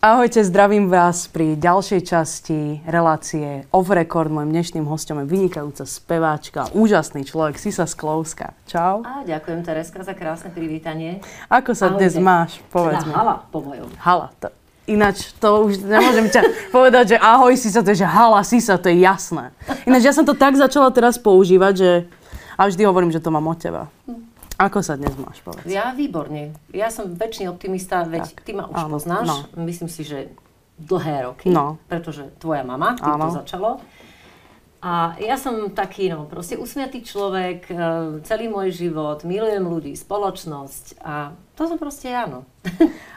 Ahojte, zdravím vás pri ďalšej časti relácie Off Record. Mojím dnešným hosťom je vynikajúca speváčka, úžasný človek, Sisa Sklovská. Čau. A ďakujem, Tereska, za krásne privítanie. Ako sa dnes máš? Povedz mi. Hala po mojom. Hala. Ináč to už nemôžem povedať, že ahoj Sisa, to je že hala Sisa, to je jasné. Ináč ja som to tak začala teraz používať, že a vždy hovorím, že to mám od teba. Ako sa dnes máš, povedz? Ja výborne. Ja som väčšiný optimista, veď tak. Ty ma už áno, poznáš. No. Myslím si, že dlhé roky, no. Pretože tvoja mama, tým to začalo. A ja som taký, no, proste usmiatý človek, celý môj život, milujem ľudí, spoločnosť a to som proste ja, no.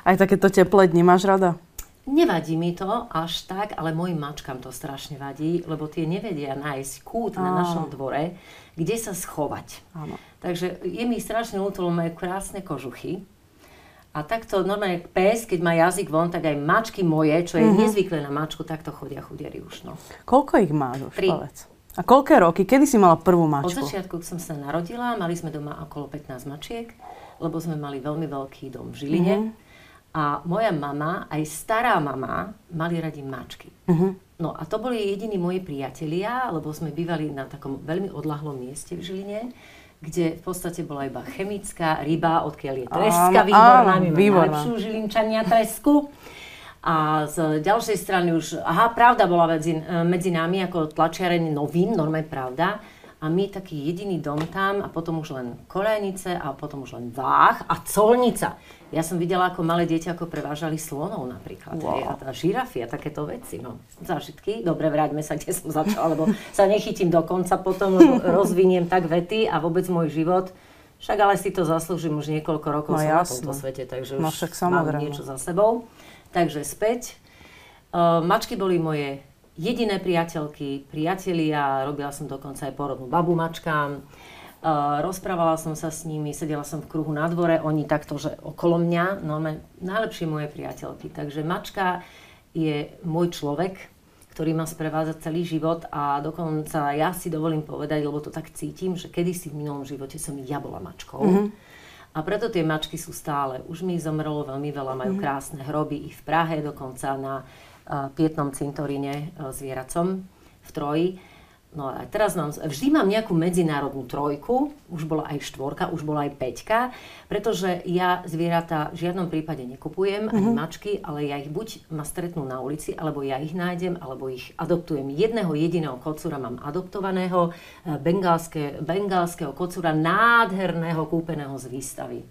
Aj takéto teplé dni máš rada? Nevadí mi to až tak, ale mojim mačkám to strašne vadí, lebo tie nevedia nájsť kút na našom dvore, kde sa schovať. Áno. Takže je mi strašne ľúto, lebo majú krásne kožuchy. A takto normálne pes, keď má jazyk von, tak aj mačky moje, čo je nezvyklé na mačku, takto chodia chudiari už. No. Koľko ich máš už? 3. Povedz. A koľké roky? Kedy si mala prvú mačku? Od začiatku, keď som sa narodila, mali sme doma okolo 15 mačiek, lebo sme mali veľmi veľký dom v Žiline. A moja mama, aj stará mama, mali radi mačky. No a to boli jediní moji priatelia, lebo sme bývali na takom veľmi odľahlom mieste v Žiline, kde v podstate bola iba chemická ryba, odkiaľ je Tereska, výborná, my máme najlepšiu Žilinčania Teresku. A z ďalšej strany už, Pravda bola medzi nami ako tlačiareň novín, normálne Pravda. A my taký jediný dom tam a potom už len Korejnice a potom už len Váh a Colnica. Ja som videla ako malé dieťa, ako prevážali slonov napríklad. Wow. A žirafy a takéto veci. No. Zážitky. Dobre, vráťme sa, kde som začala, lebo sa nechytím do konca potom, lebo rozviniem tak vety a vôbec môj život. Však ale si to zaslúžim už niekoľko rokov som na tomto svete, takže už mám niečo za sebou. Takže späť. Mačky boli moje jediné priateľky, priatelia, robila som dokonca aj porodnú babu mačkám, rozprávala som sa s nimi, sedela som v kruhu na dvore, oni takto, že okolo mňa, no najlepšie moje priateľky. Takže mačka je môj človek, ktorý ma sprevádza celý život a dokonca ja si dovolím povedať, lebo to tak cítim, že kedysi v minulom živote som ja bola mačkou. A preto tie mačky sú stále. Už mi zomrelo veľmi veľa, majú krásne hroby, i v Prahe dokonca na pietnom cintoríne zvieracom v Troji. No a teraz vždy mám nejakú medzinárodnú trojku, už bola aj 4, už bola aj 5, pretože ja zvieratá v žiadnom prípade nekupujem, ani mačky, ale ja ich buď ma stretnú na ulici, alebo ja ich nájdem, alebo ich adoptujem. Jedného jediného kocúra mám adoptovaného, bengálskeho kocúra, nádherného, kúpeného z výstavy.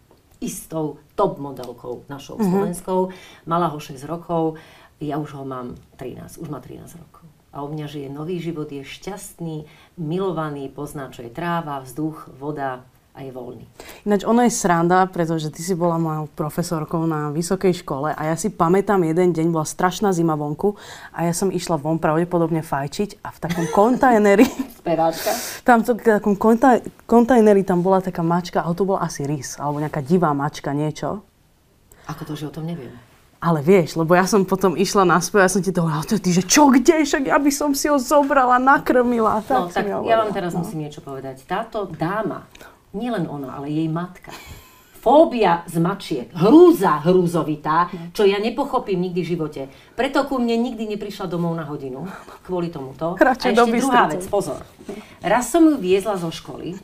Istou top modelkou našou slovenskou, mala ho 6 rokov, ja už ho mám 13, už má 13 rokov. A u mňa žije nový život, je šťastný, milovaný, pozná, čo je tráva, vzduch, voda a je voľný. Ináč ono je sranda, pretože ty si bola mojou profesorkou na vysokej škole a ja si pamätám jeden deň, bola strašná zima vonku a ja som išla von pravdepodobne fajčiť a v takom kontajneri tam bola taká mačka, ale to bola asi rys, alebo nejaká divá mačka, niečo. Ako to, že o tom neviem? Ale vieš, lebo ja som potom išla naspäť a ja som ti to hovorila, ty že čo, kde, však ja by som si ho zobrala, nakrmila. Tak no tak ja vám teraz musím niečo povedať. Táto dáma, nielen ona, ale jej matka, fóbia z mačiek, hrúza hrúzovitá, čo ja nepochopím nikdy v živote. Preto ku mne nikdy neprišla domov na hodinu, kvôli tomuto. Radšej do Bystrice. A ešte druhá vec, pozor. Raz som ju viezla zo školy,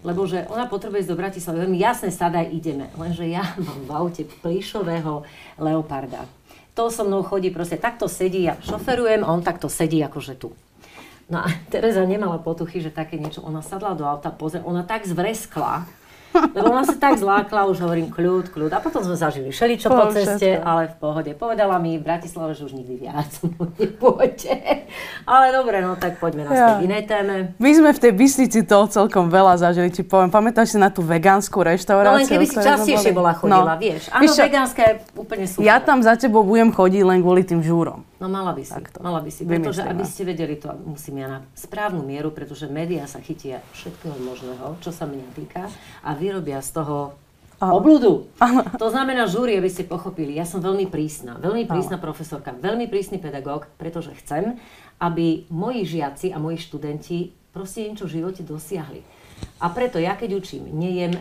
lebo že ona potrebuje ísť do Bratislavy. Veľmi jasné, sadaj, ideme. Lenže ja mám v aute plíšového leoparda. To so mnou chodí, proste takto sedí, ja šoferujem a on takto sedí akože tu. No a Tereza nemala potuchy, že také niečo. Ona sadla do auta, ona tak zvreskla, lebo ona sa tak zlákla, už hovorím kľud. A potom sme zažili šeličo po ceste, ale v pohode. Povedala mi v Bratislave, že už nikdy viac nepôjde. Ale dobre, no tak poďme na iné téme. My sme v tej Bystrici toho celkom veľa zažili, ti poviem. Pamätáš si na tú vegánsku reštauráciu? No len keby si častejšie bola chodila, vieš. Áno, vegánska je úplne super. Ja tam za tebou budem chodiť len kvôli tým žúrom. No mala by si, pretože aby ste vedeli, to musím ja na správnu mieru, pretože médiá sa chytia všetkého možného, čo sa mňa týka, a vyrobia z toho obľudu. To znamená žúri, aby ste pochopili, ja som veľmi prísna profesorka, veľmi prísny pedagóg, pretože chcem, aby moji žiaci a moji študenti proste niečo v živote dosiahli. A preto ja, keď učím, nejem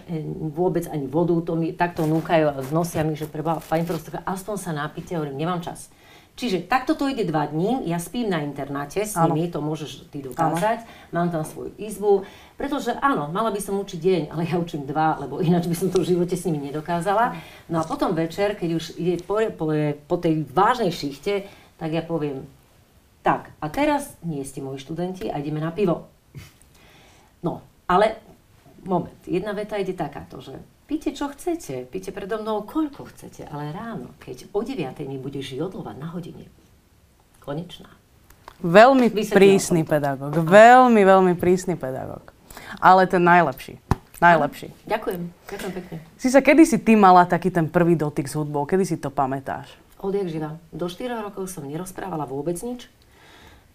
vôbec ani vodu, to mi takto núkajú a znosia mi, že treba, pani profesorka, aspoň sa napíte, hovorím, nemám čas. Čiže takto to ide 2 dní, ja spím na internáte s nimi, to môžeš ty dokázať, mám tam svoju izbu, pretože áno, mala by som učiť deň, ale ja učím 2, lebo ináč by som to v živote s nimi nedokázala. No a potom večer, keď už ide po tej vážnej šichte, tak ja poviem, tak a teraz nie ste moji študenti a ideme na pivo. No, ale moment, jedna veta ide takáto, že píte, čo chcete, píte predo mnou, koľko chcete, ale ráno, keď o 9:00 mi budeš jodlovať na hodine, konečná. Veľmi prísny pedagóg, veľmi, veľmi prísny pedagóg, ale ten najlepší, najlepší. Áno. Ďakujem, ďakujem pekne. Sisa, kedy si ty mala taký ten prvý dotyk s hudbou, kedy si to pamätáš? Odjak živa. Do 4 rokov som nerozprávala vôbec nič.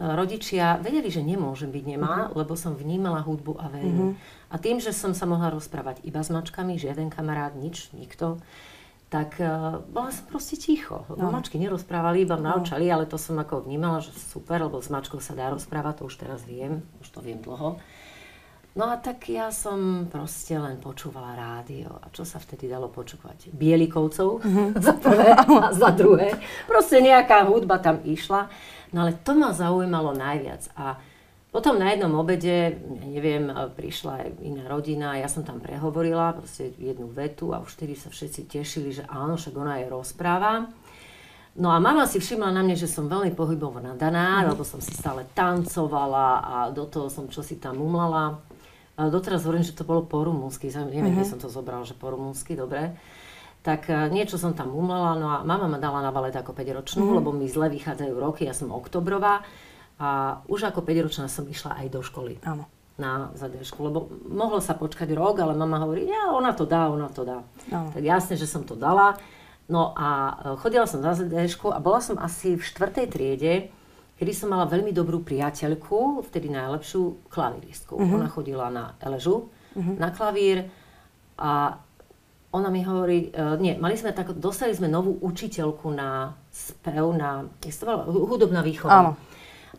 Rodičia vedeli, že nemôžem byť nemá, lebo som vnímala hudbu a verím. A tým, že som sa mohla rozprávať iba s mačkami, žiaden kamarát, nič, nikto, tak bola som proste ticho. No. Mačky nerozprávali, iba mravčali, ale to som ako vnímala, že super, lebo s mačkou sa dá rozprávať, to už teraz viem, už to viem dlho. No a tak ja som proste len počúvala rádio. A čo sa vtedy dalo počúvať? Bielikovcov za prvé a za druhé. Proste nejaká hudba tam išla. No ale to ma zaujímalo najviac. A potom na jednom obede, neviem, prišla iná rodina, ja som tam prehovorila proste jednu vetu a už vtedy sa všetci tešili, že áno, však ona je rozpráva. No a mama si všimla na mne, že som veľmi pohybovo nadaná, lebo som si stále tancovala a do toho som čosi tam umlala. Ale doteraz hovorím, že to bolo po rumúnsky, neviem, kde som to zobrala, že po rumúnsky, dobre. Tak niečo som tam umlela, no a mama ma dala na balet ako 5-ročnú, lebo mi zle vychádzajú roky, ja som oktobrová. A už ako 5-ročná som išla aj do školy. Áno. Na zadržku, lebo mohlo sa počkať rok, ale mama hovorí, ja, ona to dá, ona to dá. Áno. Tak jasne, že som to dala. No a chodila som na zadržku a bola som asi v 4. triede, kedy som mala veľmi dobrú priateľku, vtedy najlepšiu klavíristku. Ona chodila na eležu, na klavír a ona mi hovorí, nie, dostali sme novú učiteľku na spev, na hudobná výchova. Áno.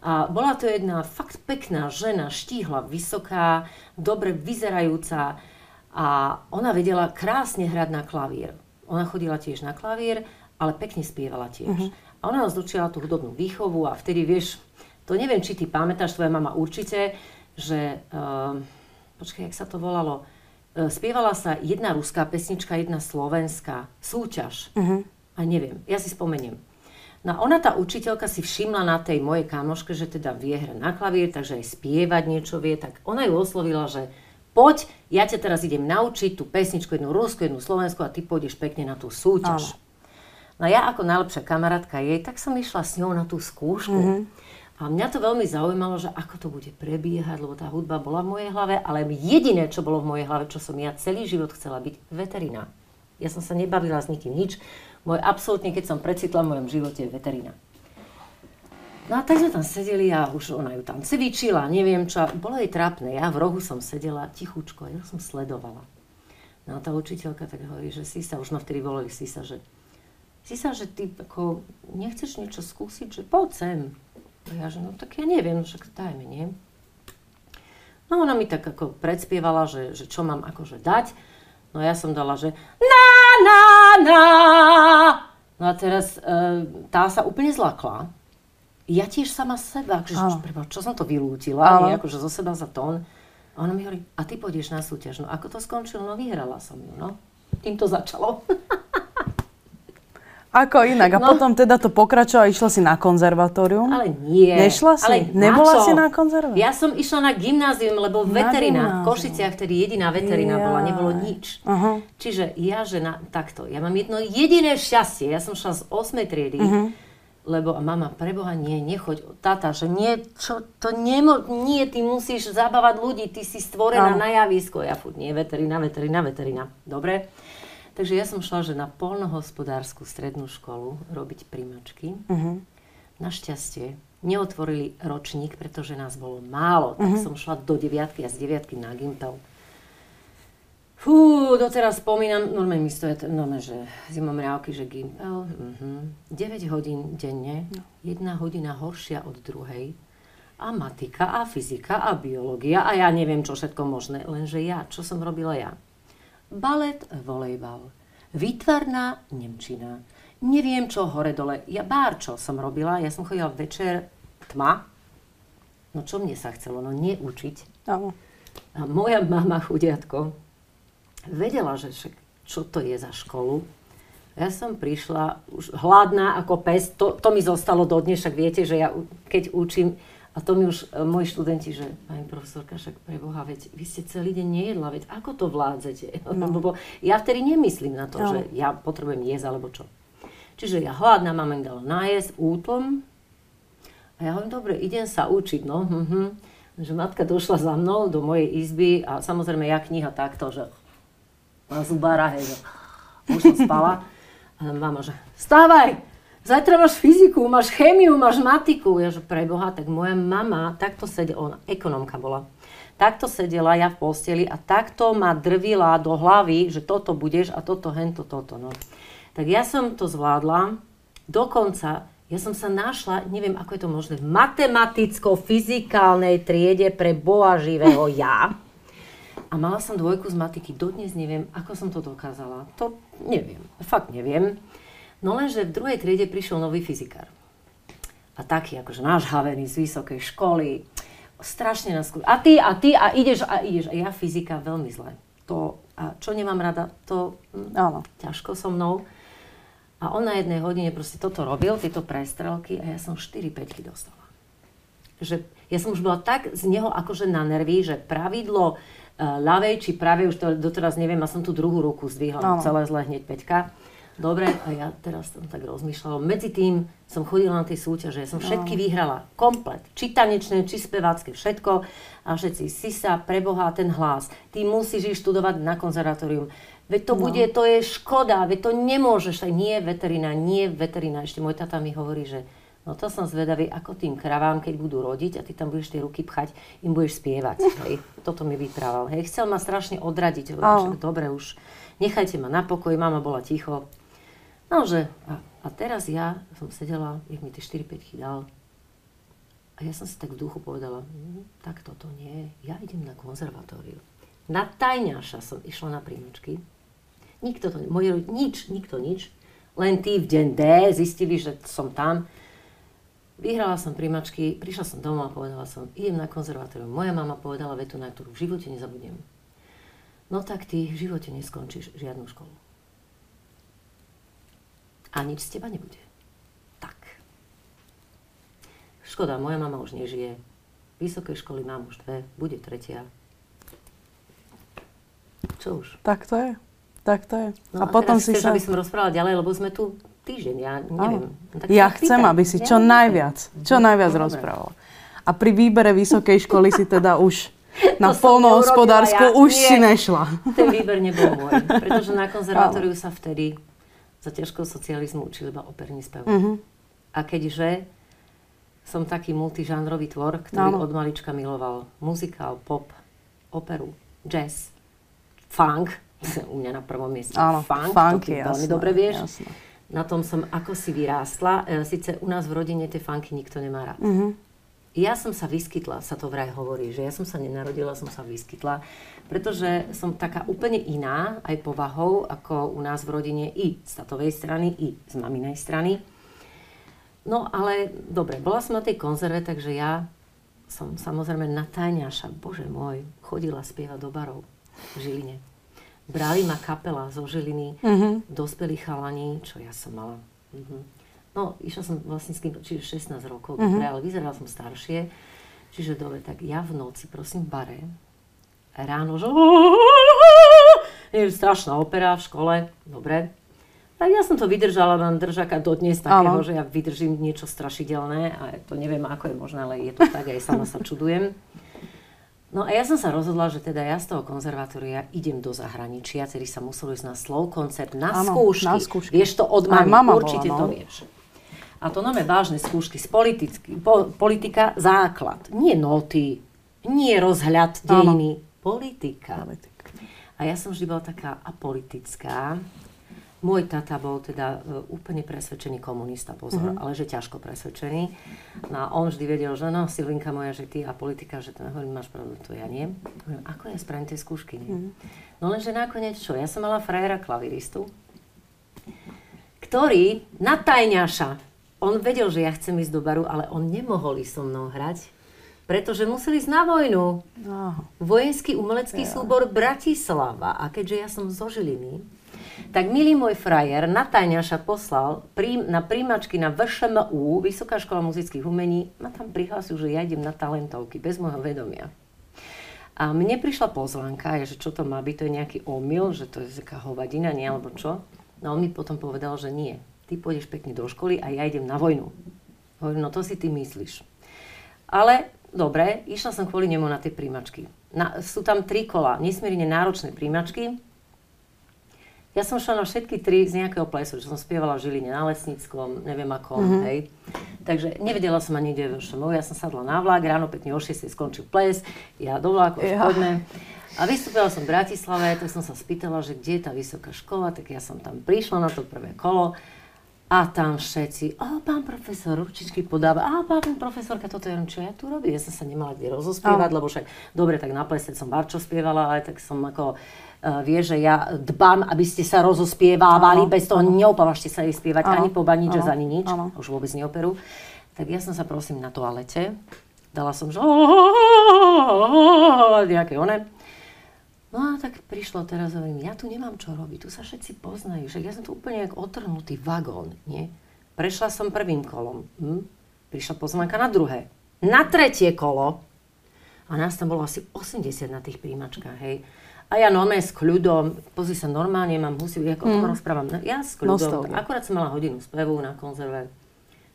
A bola to jedna fakt pekná žena, štíhla, vysoká, dobre vyzerajúca a ona vedela krásne hrať na klavír. Ona chodila tiež na klavír, ale pekne spievala tiež. A ona nás dočiala tú hudobnú výchovu a vtedy, vieš, to neviem, či ty pamätáš, tvoja mama určite, že, počkaj, jak sa to volalo, spievala sa jedna ruská pesnička, jedna slovenská, súťaž. A neviem, ja si spomeniem. No ona, tá učiteľka, si všimla na tej mojej kamoške, že teda vie hrať na klavír, takže aj spievať niečo vie, tak ona ju oslovila, že poď, ja ťa teraz idem naučiť tú pesničku, jednu rusku, jednu slovenskú a ty pôjdeš pekne na tú súťaž. No ja ako najlepšia kamarátka jej, tak som išla s ňou na tú skúšku. A mňa to veľmi zaujímalo, že ako to bude prebiehať, lebo tá hudba bola v mojej hlave, ale jediné, čo bolo v mojej hlave, čo som ja celý život chcela byť, veterinár. Ja som sa nebavila s nikým nič. Môj absolútne, keď som precitla v mojom živote, je veterinár. No a tak sme tam sedeli a už ona ju tam cvičila, neviem čo. Bolo jej trápne, ja v rohu som sedela tichučko, ja som sledovala. No a tá učiteľka tak hovorí, že Sisa, už ma vtedy volali Sisa, že Sisa, že ty ako nechceš niečo skúsiť, že poď sem. A ja, že no tak ja neviem, však dajme, nie? No ona mi tak ako predspievala, že čo mám akože dať. No ja som dala, že na, na, na. No a teraz tá sa úplne zlakla. Ja tiež sama seba, akože, čo som to vylútila, nie, akože zo seba za tón. A ona mi hovorí, a ty pôjdeš na súťaž. No ako to skončilo? No vyhrala som ju, no. Tým to začalo. Ako inak? A potom teda to pokračovalo a išla si na konzervatórium? Ale nie. Nešla si? Ale nebola si na konzervatórium? Ja som išla na gymnázium, lebo veterina. V Košiciach vtedy jediná veterina bola, nebolo nič. Čiže ja žena, takto, ja mám jedno jediné šťastie. Ja som šla z 8. triedy, lebo mama, preboha, nie, nechoď. Tata, že nie, čo, to nie, ty musíš zabávať ľudí, ty si stvorená na javisko. Ja furt, nie, veterina. Dobre. Takže ja som šla, že na poľnohospodársku strednú školu robiť primačky. Našťastie neotvorili ročník, pretože nás bolo málo. Tak som šla do 9 a z 9 na Gimpel. Fú, doteraz spomínam, normálne mi stojí, že zimomriavky, že Gimpel. 9 hodín denne, 1 hodina horšia od druhej. a matika, a fyzika, a biológia, a ja neviem, čo všetko možné. Lenže ja, čo som robila ja? Balet, volejbal, výtvarná, nemčina. Neviem, čo hore dole. Ja bárčo som robila, ja som chodila večer, tma. No čo mne sa chcelo? No neučiť. Áno. A moja mama, chudiatko, vedela, že čo to je za školu. Ja som prišla už hladná ako pes. To mi zostalo do dnes, však viete, že ja keď učím, a to mi už moji študenti, že pani profesorka, však preboha, veď vy ste celý deň nejedla, veď ako to vládzete? No. Lebo ja vtedy nemyslím na to, no, že ja potrebujem jesť alebo čo. Čiže ja hladná, mama mi dala nájesť útlom. A ja hovorím, dobre, idem sa učiť, no. Že matka došla za mnou do mojej izby a samozrejme ja kniha takto, že na zubára, hej, že už som spala. A mama, že vstávaj, zajtra máš fyziku, máš chémiu, máš matiku. Ja, že preboha, tak moja mama takto sedela, ona ekonomka bola, takto sedela ja v posteli a takto ma drvila do hlavy, že toto budeš a toto, hento, toto, no. Tak ja som to zvládla, dokonca ja som sa našla, neviem, ako je to možné, v matematicko-fyzikálnej triede pre boha živého ja. A mala som 2 z matiky, dodnes neviem, ako som to dokázala. To neviem, fakt neviem. No lenže v 2. triede prišiel nový fyzikár. A taký akože nažhavený z vysokej školy, strašne naskúšal. A ty, a ideš. A ja fyzika veľmi zle. To, a čo nemám rada, to ťažko so mnou. A on na 1 hodine proste toto robil, tieto prestrelky, a ja som 4-5 dostala. Že ja som už bola tak z neho akože na nervy, že pravidlo ľavej či pravej, už to doteraz neviem, a som tú druhú ruku zdvihla, celé zle, hneď 5. Dobre, a ja teraz som tak rozmýšľala. Medzi tým som chodila na tie súťaže, ja som všetky vyhrala, komplet, či tanečné, či spevácké, všetko. A všetci, Sisa, preboha, ten hlas, ty musíš ísť študovať na konzervatórium. Veď to bude, to je škoda, veď to nemôžeš, aj nie veterina. Ešte môj tata mi hovorí, že no to som zvedavý, ako tým kravám, keď budú rodiť a ty tam budeš tie ruky pchať, im budeš spievať. Hej. Toto mi vyprával. Hej. Chcel ma strašne odradiť. Však, dobre už, nechajte ma na pokoj, mama bola ticho. Nože, a teraz ja som sedela, jak mi tie 4-5 dal. A ja som si tak v duchu povedala, tak toto nie, ja idem na konzervatóriu. Na tajňaša som išla na príjmačky. Nikto to, moji rodičia, nikto nič. Len tí v deň D zistili, že som tam. Vyhrala som primačky, prišla som domov a povedala som, idem na konzervatórium. Moja mama povedala vetu, na ktorú v živote nezabudnem. No tak ty v živote neskončíš žiadnu školu. A nič z teba nebude. Tak. Škoda, moja mama už nežije. Vysoké školy mám už 2, bude 3. Čo už? Tak to je. No a potom teraz si chceš, aby som rozprávala ďalej, lebo sme tu týždeň, ja neviem. Tak ja chcem, aby si čo najviac rozprávala. A pri výbere vysokej školy si teda už na poľnohospodársku si nešla. Ten výber nebol môj, pretože na konzervatóriu sa vtedy za ťažkého socializmu učili iba operný spev. A keďže som taký multižánrový tvor, ktorý od malička miloval muzikál, pop, operu, jazz, funk, u mňa na prvom mieste funk, to ty veľmi dobre vieš. Jasné. Na tom som ako si vyrástla, síce u nás v rodine tie funky nikto nemá rád. Ja som sa vyskytla, sa to vraj hovorí, že ja som sa nenarodila, som sa vyskytla, pretože som taká úplne iná aj povahou, ako u nás v rodine i z tatovej strany, i z maminej strany. No ale dobre, bola som na tej konzerve, takže ja som samozrejme na tajňaša, bože môj, chodila spievať do barov v Žiline. Brali ma kapela zo Žiliny, dospelí chalani, čo ja som mala. No, išla som vlastne čiže 16 rokov, dobre, ale vyzerala som staršie. Čiže dobre, tak ja v noci, prosím, v bare, ráno, že je strašná opera v škole, dobre. Tak ja som to vydržala, mám držaka dodnes takého, že ja vydržím niečo strašidelné a to neviem, ako je možné, ale je to tak, aj sama sa čudujem. No a ja som sa rozhodla, že teda ja z toho konzervatória idem do zahraničia, tedy sa musel ísť na Slovkoncert, na skúšky. Vieš to od mami, určite bola, to vieš. A to máme vážne skúšky z politika základ. Nie noty, nie rozhľad dejiny, politika. A ja som vždy bola taká apolitická. Môj tata bol teda úplne presvedčený komunista, pozor, ale že ťažko presvedčený. No a on vždy vedel, že no, Silvinka moja, že ty a politika, že to hovorím, máš pravdu, to ja nie. Hovorím, ako ja spravím tie skúšky, nie? No lenže nakoniec čo? Ja som mala frajera klaviristu, ktorý na tajňaša, on vedel, že ja chcem ísť do baru, ale on nemohol ísť so mnou hrať, pretože museli ísť na vojnu. Vojenský umelecký súbor Bratislava. A keďže ja som zo Žiliny, tak milý môj frajer na tajňaša poslal na príjmačky na VŠMU, Vysoká škola muzických umení, ma tam prihlásil, že ja idem na talentovky, bez môjho vedomia. A mne prišla pozvánka, že čo to má byť, to je nejaký omyl, že to je taká hovadina, nie, alebo čo. No on mi potom povedal, že nie, ty pôjdeš pekne do školy a ja idem na vojnu. Hovorím, no to si ty myslíš. Ale dobre, išla som kvôli nemu na tie príjmačky. Sú tam 3 kola, nesmierne náročné príjmačky. Ja som šla na všetky 3 z nejakého plesu, čo som spievala v Žiline, na Lesníckom, neviem ako, hej. Takže nevedela som ani kde všemu, ja som sadla na vlak, ráno pekne o 6 skončil ples, ja do vláku, poďme. A vystúpila som v Bratislave, tak som sa spýtala, že kde je tá vysoká škola, tak ja som tam prišla na to prvé kolo a tam všetci, pán profesor, ručičky podáva, pán profesorka, toto je, čo ja tu robím, ja som sa nemala kde rozospievať, lebo však, dobre, tak na plese som barčo spievala, ale tak som ako... vie, že ja dbám, aby ste sa rozospievávali, bez toho neopávašte sa jej spievať, ani po baní, jazz, ani nič, už vôbec neoperu. Tak ja som sa prosím na toalete, dala som, že nejaké one. No a tak prišlo teraz, hovorím, ja tu nemám čo robiť, tu sa všetci poznajú, však ja som tu úplne jak otrhnutý vagón, nie? Prešla som prvým kolom, prišla pozvanka na druhé, na tretie kolo a nás tam bolo asi 80 na tých príjmačkách, hej. A ja normálne s kľudom, pozri sa, normálne mám husy, ja o tom rozprávam, ja s kľudom, akurát som mala hodinu spevu na konzerve,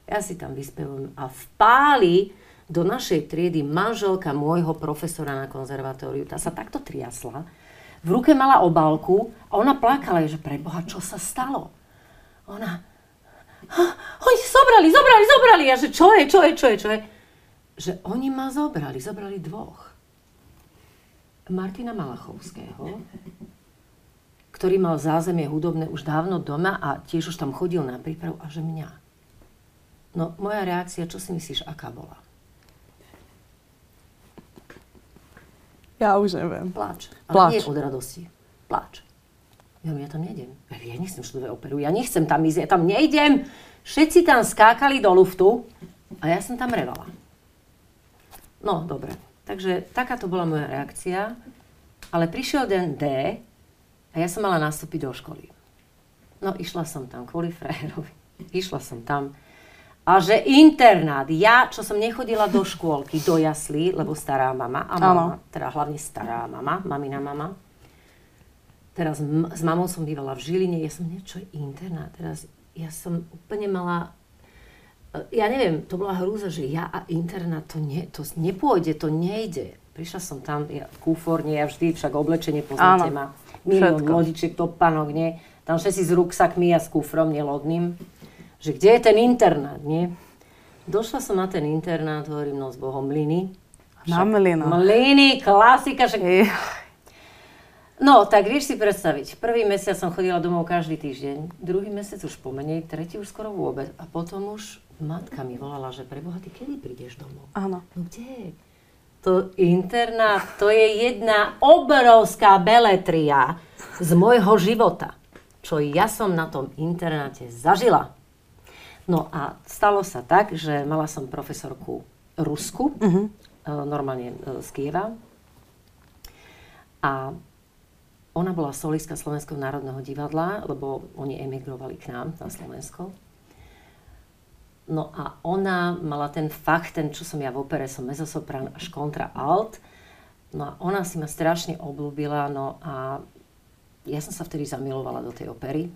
ja si tam vyspevujem a vpáli do našej triedy manželka môjho profesora na konzervatóriu, tá sa takto triasla, v ruke mala obálku a ona plakala, že preboha, čo sa stalo? Ona, oni zobrali, ja že čo je? Že oni ma zobrali 2. Martina Malachovského, ktorý mal zázemie hudobné už dávno doma a tiež už tam chodil na prípravu, a že mňa. No, moja reakcia, čo si myslíš, aká bola? Ja už neviem. Pláč. Ale nie od radosti. Pláč. Ja tam nejdem. Ja nechcem študovať operu, ja nechcem tam ísť, ja tam nejdem. Všetci tam skákali do luftu a ja som tam revala. No, dobre. Takže takáto bola moja reakcia, ale prišiel deň D a ja som mala nastúpiť do školy. No išla som tam kvôli frajerovi, išla som tam a že internát, ja, čo som nechodila do škôlky, do jaslí, lebo stará mama a mama, teda hlavne stará mama, mamina mama. Teraz s mamou som bývala v Žiline, ja som niečo internát, teraz ja som úplne mala... Ja neviem, to bola hrúza, že ja a internát, to nepôjde, to nejde. Prišla som tam, ja, kúforne, ja vždy, však oblečenie, poznáte ma. Milión lodičiek, topánok, nie? Tam všetci s ruksakmi a s kúfrom, nelodným. Že kde je ten internát, nie? Došla som na ten internát, hovorím, no s Bohom, Mlyny. Na Mlynách. Mlyny, klasika, však... No, tak vieš si predstaviť, prvý mesiac som chodila domov každý týždeň, druhý mesiac už pomenej, tretí už skoro vôbec a potom už matka mi volala, že preboha, ty kedy prídeš domov? Áno. No kde? To internát, to je jedna obrovská beletria z môjho života, čo ja som na tom internáte zažila. No a stalo sa tak, že mala som profesorku Rusku, normálne z Kieva a ona bola solistka Slovenského národného divadla, lebo oni emigrovali k nám na Slovensko. No a ona mala ten fakt, ten, čo som ja v opere, som mezzosoprán až kontraalt. No a ona si ma strašne obľúbila, no a ja som sa vtedy zamilovala do tej opery.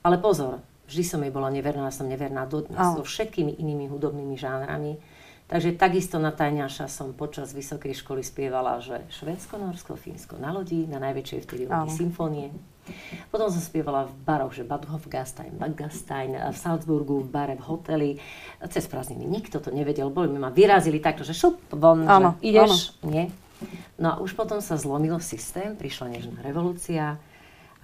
Ale pozor, vždy som jej bola neverná, som neverná dodnes so všetkými inými hudobnými žánrami. Takže takisto na tajňaša som počas vysokej školy spievala, že Švédsko, Norsko, Fínsko na lodi, na najväčšej vtedy lodi symfónie. Potom som spievala v baroch, že Bad Hofgastein, Bad Gastein, v Salzburgu, v bare, v hoteli, cez prázdniny. Nikto to nevedel, boli mi ma vyrazili takto, že šup, von, že ideš, nie? No a už potom sa zlomil systém, prišla nežná revolúcia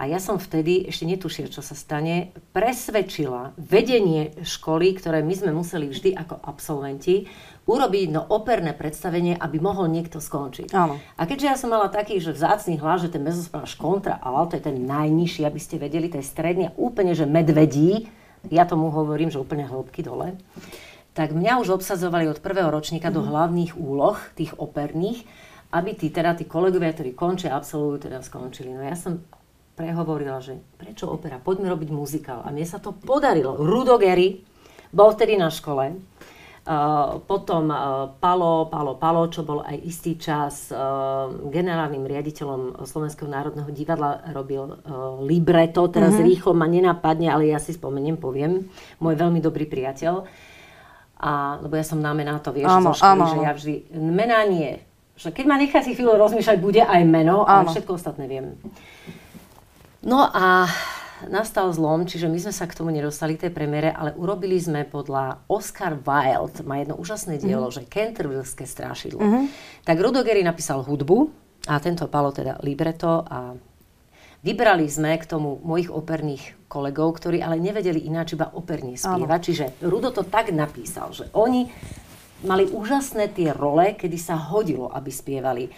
a A ja som vtedy, ešte netušila, čo sa stane, presvedčila vedenie školy, ktoré my sme museli vždy ako absolventi urobiť operné predstavenie, aby mohol niekto skončiť. Áno. A keďže ja som mala taký, že vzácny hlas, že ten mezospraš kontra al, to je ten najnižší, aby ste vedeli, to je stredný, úplne, že medvedí, ja tomu hovorím, že úplne hĺbky dole, tak mňa už obsadzovali od prvého ročníka do hlavných úloh, tých operných, aby tí kolegovia, ktorí končia, absolvujú, skončili. No ja som prehovorila, že prečo opera, poďme robiť muzikál. A mne sa to podarilo. Rudo Géry bol vtedy na škole. Potom Palo, čo bol aj istý čas generálnym riaditeľom Slovenského národného divadla, robil libreto, teraz rýchlo ma nenapadne, ale ja si spomeniem, poviem, môj veľmi dobrý priateľ. Lebo ja som na mená to vieš, áno, zo školy, že ja vždy, mená nie. Že keď ma nechá si chvíľu rozmýšľať, bude aj meno, ale všetko ostatné viem. No a nastal zlom, čiže my sme sa k tomu nedostali k tej premiére, ale urobili sme podľa Oscar Wilde, má jedno úžasné dielo, že Cantervilleské strášidlo. Tak Rudo Géry napísal hudbu a tento Palo teda libreto a vybrali sme k tomu mojich operných kolegov, ktorí ale nevedeli ináč iba operne spievať, čiže Rudo to tak napísal, že oni mali úžasné tie role, kedy sa hodilo, aby spievali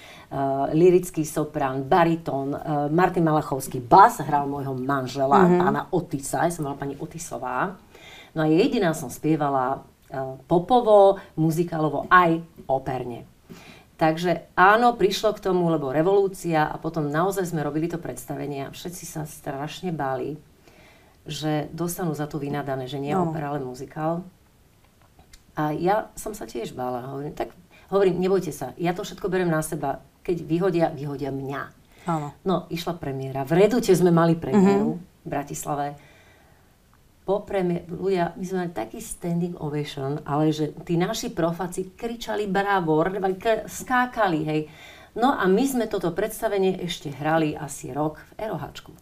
lirický soprán, baritón, Martin Malachovský, bas, hral môjho manžela, pána Otisa, ja som mala pani Otisová. No a jediná som spievala popovo, muzikálovo, aj operne. Takže áno, prišlo k tomu, lebo revolúcia a potom naozaj sme robili to predstavenie a všetci sa strašne báli, že dostanú za to vynadané, že nie opera, ale muzikál. A ja som sa tiež bála. Hovorím, nebojte sa, ja to všetko beriem na seba. Keď vyhodia mňa. Áno. No, išla premiéra. V Redute sme mali premiéru v Bratislave. Ľudia, my sme mali taký standing ovation, ale že tí naši profáci kričali bravo, skákali, hej. No a my sme toto predstavenie ešte hrali asi rok v Erohačku.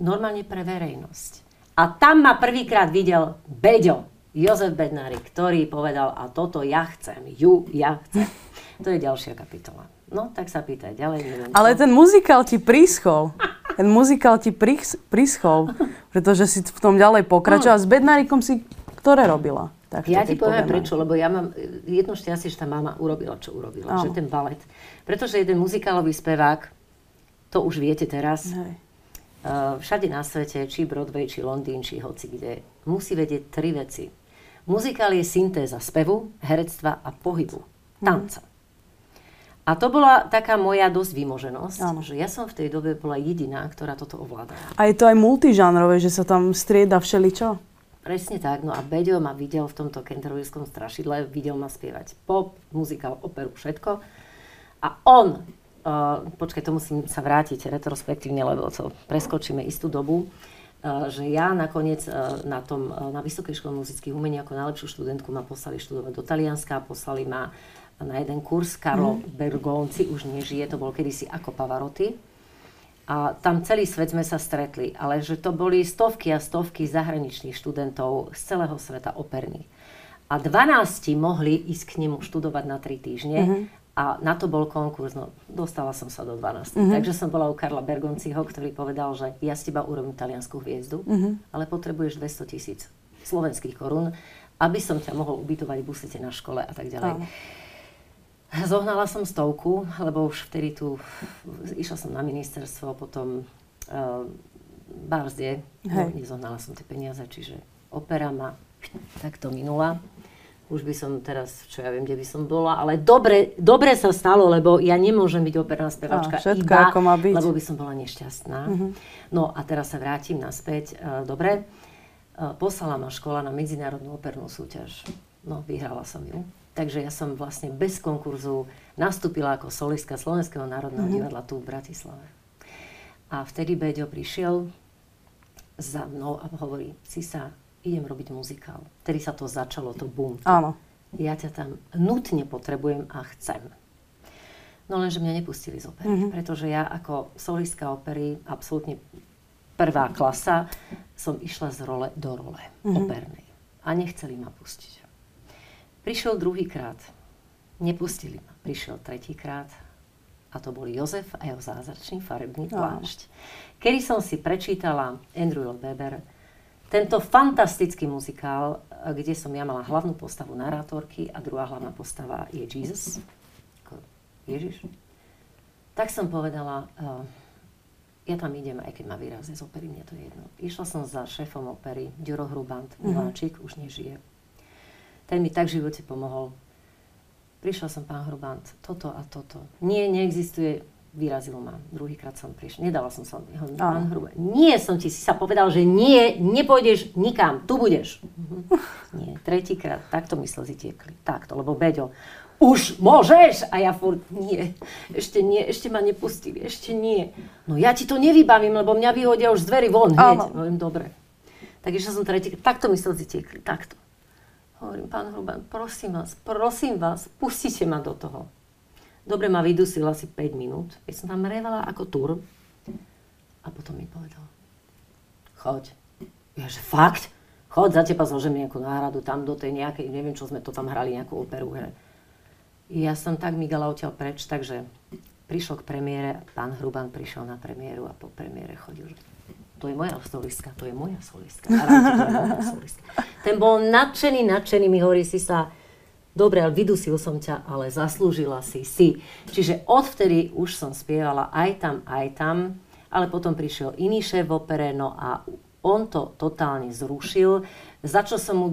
Normálne pre verejnosť. A tam ma prvýkrát videl Beďo. Jozef Bednárik, ktorý povedal, a toto ja chcem, ja chcem. To je ďalšia kapitola. No, tak sa pýtaj ďalej. Neviem, ale ten muzikál ti príschol. Ten muzikál ti príschol, pretože si v tom ďalej pokračoval. A s Bednárikom si ktoré robila? Tak, ja ti poviem prečo, lebo ja mám jedno šťastie, že tá mama urobila, čo urobila. Že ten balet. Pretože jeden muzikálový spevák, to už viete teraz, všade na svete, či Broadway, či Londýn, či hoci kde, musí vedieť tri veci. Muzikál je syntéza spevu, herectva a pohybu, tanca. A to bola taká moja dosť vymoženosť, že ja som v tej dobe bola jediná, ktorá toto ovládala. A je to aj multižánrové, že sa tam strieda všeličo? Presne tak, no a Beďo ma videl v tomto cantervilleskom strašidle, videl ma spievať pop, muzikál, operu, všetko. A on, počkaj, to musím sa vrátiť retrospektívne, lebo to preskočíme istú dobu, že ja nakoniec na Vysokej škole muzických umení ako najlepšiu študentku ma poslali študovať do Talianska, poslali ma na jeden kurz, Carlo Bergonzi už nežije, to bol kedysi ako Pavarotti. A tam celý svet sme sa stretli, ale že to boli stovky a stovky zahraničných študentov z celého sveta operných. A 12 mohli ísť k nemu študovať na 3 týždne a na to bol konkurs, no dostala som sa do 12. Takže som bola u Carla Bergonciho, ktorý povedal, že ja z teba urobím taliansku hviezdu, ale potrebuješ 200 000 slovenských korún, aby som ťa mohol ubytovať v busete na škole a tak ďalej. Zohnala som 100, lebo už vtedy išla som na ministerstvo, potom barzdie, nezohnala som tie peniaze, čiže opera ma takto minula. Už by som teraz, čo ja viem, kde by som bola, ale dobre sa stalo, lebo ja nemôžem byť operná spevačka iba, lebo by som bola nešťastná. No a teraz sa vrátim naspäť, dobre, poslala ma škola na medzinárodnú opernú súťaž. No, vyhrala som ju. Takže ja som vlastne bez konkurzu nastúpila ako solistka Slovenského národného divadla tu v Bratislave. A vtedy Beďo prišiel za mnou a hovorí, Sisa, idem robiť muzikál. Vtedy sa to začalo, to boom. Áno. Ja ťa tam nutne potrebujem a chcem. No lenže mňa nepustili z opery, pretože ja ako solistka opery, absolútne prvá klasa, som išla z role do role opernej. A nechceli ma pustiť. Prišiel druhýkrát, nepustili ma. Prišiel tretíkrát a a to boli Jozef a jeho zázračný farebný plášť. Kedy som si prečítala Andrew Lloyd Webber, tento fantastický muzikál, kde som ja mala hlavnú postavu narátorky a druhá hlavná postava je Jesus, Ježiš, tak som povedala, ja tam idem, aj keď ma vyrazia z opery, mne to je jedno. Išla som za šéfom opery, Ďuro Hrubant, Miláčik, už nežije. Ten mi tak v živote pomohol. Prišla som, pán Hrubant, toto a toto. Nie, neexistuje, vyrazilo ma. Druhýkrát som prišla, nedala som sa, pán Hrubant, nie, som ti sa povedal, že nie, nepôjdeš nikam, tu budeš. Nie, tretíkrát, takto mysle zitiekli, takto, lebo Beďo, už môžeš! A ja furt, nie, ešte ma nepustili, ešte nie. No ja ti to nevybavím, lebo mňa vyhodia už z dverí von hneď. Hovorím, dobre. Tak išla som tretíkrát, takto mi slzy tiekli, takto. Hovorím, pán Hruban, prosím vás, pustite ma do toho. Dobre, ma vydusil asi 5 minút, keď som tam revala ako tur. A potom mi povedal, choď. Ja, že fakt? Choď, za teba zložím nejakú náhradu tam do tej nejakej, neviem čo sme to tam hrali, nejakú operu, hej. Ja som tak migala odtiaľ preč, takže prišlo k premiére, pán Hruban prišiel na premiéru a po premiére chodil. To je moja solistka, to je moja solistka. Ten bol nadšený, mi hovorí, Sisa, dobre, ale vydusil som ťa, ale zaslúžila si. Čiže odvtedy už som spievala aj tam, ale potom prišiel iný šéf v opere, no a on to totálne zrušil. Za čo som mu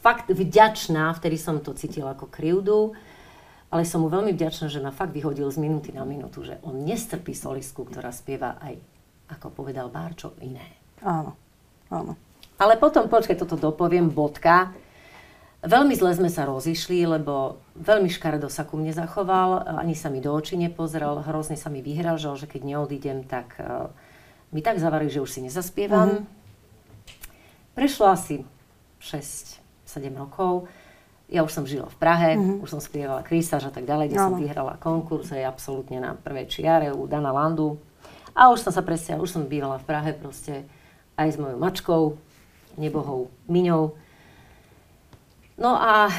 fakt vďačná, vtedy som to cítila ako krivdu. Ale som mu veľmi vďačná, že ma fakt vyhodil z minúty na minútu, že on nestrpí solistku, ktorá spieva aj, ako povedal Bárčo, iné. Áno. Ale potom, počkaj, toto dopoviem, bodka. Veľmi zle sme sa rozišli, lebo veľmi škaredo sa ku mne zachoval, ani sa mi do očí nepozrel, hrozne sa mi vyhrážal, že keď neodídem, tak mi tak zavaril, že už si nezaspievam. Prešlo asi 6-7 rokov. Ja už som žila v Prahe, už som spievala Krysaž a tak ďalej, kde som vyhrala konkurs aj absolútne na prvej čiare u Dana Landu. A už som sa presťahovala, už som bývala v Prahe proste aj s mojou mačkou, nebohou Miňou. No a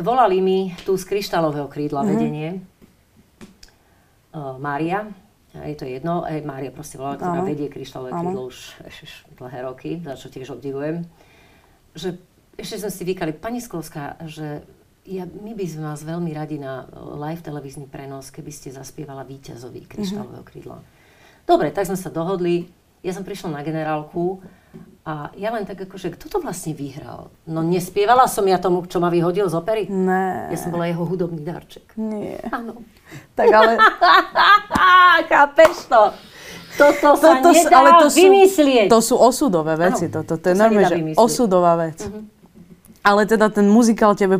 volali mi tu z Krištálového krídla vedenie Mária, je to jedno, Mária proste volala, ktorá vedie Krištálové krídlo už dlhé roky, za čo tiež obdivujem, že ešte sme si vykali, pani Sklovská, že my by sme vás veľmi radi na live televízny prenos, keby ste zaspievala víťazovi Krištálového krídla. Dobre, tak sme sa dohodli, ja som prišla na generálku a ja len tak akože, kto to vlastne vyhral? No nespievala som ja tomu, čo ma vyhodil z opery? Ne. Ja som bola jeho hudobný darček. Nie. Áno. Tak ale... Chápeš to? Toto sa nedá vymyslieť. To sú osudové veci, to je normálne, že osudová vec. Ale teda ten muzikál tebe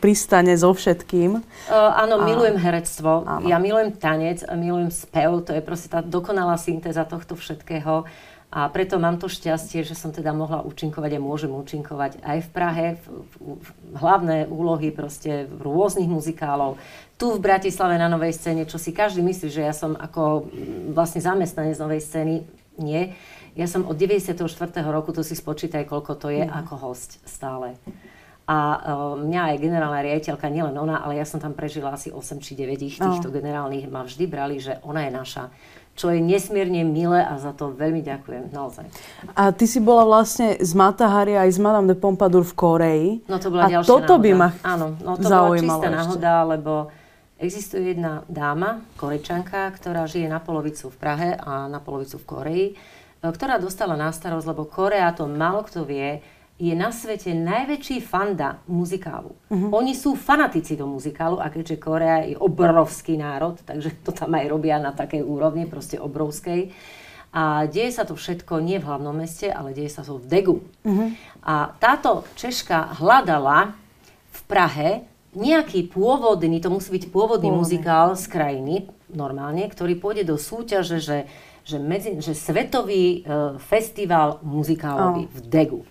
pristane so všetkým. Áno, milujem herectvo, ja milujem tanec, milujem spev, to je proste tá dokonalá syntéza tohto všetkého. A preto mám to šťastie, že som teda mohla účinkovať a môžem účinkovať aj v Prahe, v hlavné úlohy proste v rôznych muzikálov. Tu v Bratislave na Novej scéne, čo si každý myslí, že ja som ako vlastne zamestnanec Novej scény, nie. Ja som od 94. roku, to si spočítaj, koľko to je, ako hosť stále. A mňa aj generálna riaditeľka, nielen ona, ale ja som tam prežila asi 8 či 9 týchto generálnych, ma vždy brali, že ona je naša. Čo je nesmierne milé a za to veľmi ďakujem, naozaj. A ty si bola vlastne z Matahari aj z Madame de Pompadour v Kóreji. No to bola ďalšia náhoda. A toto by ma zaujímalo ešte. Áno, no to bola čistá náhoda, lebo existuje jedna dáma, Korejčanka, ktorá žije na polovicu v Prahe a na polovicu v Kóreji, ktorá dostala na starosť, lebo Kórea, to málo kto vie, je na svete najväčší fanda muzikálu. Oni sú fanatici do muzikálu a keďže Kórea je obrovský národ, takže to tam aj robia na takej úrovni, proste obrovskej. A deje sa to všetko nie v hlavnom meste, ale deje sa to v Degu. A táto Češka hľadala v Prahe nejaký pôvodný, to musí byť pôvodný muzikál z krajiny, normálne, ktorý pôjde do súťaže, že svetový festival muzikálový v Degu.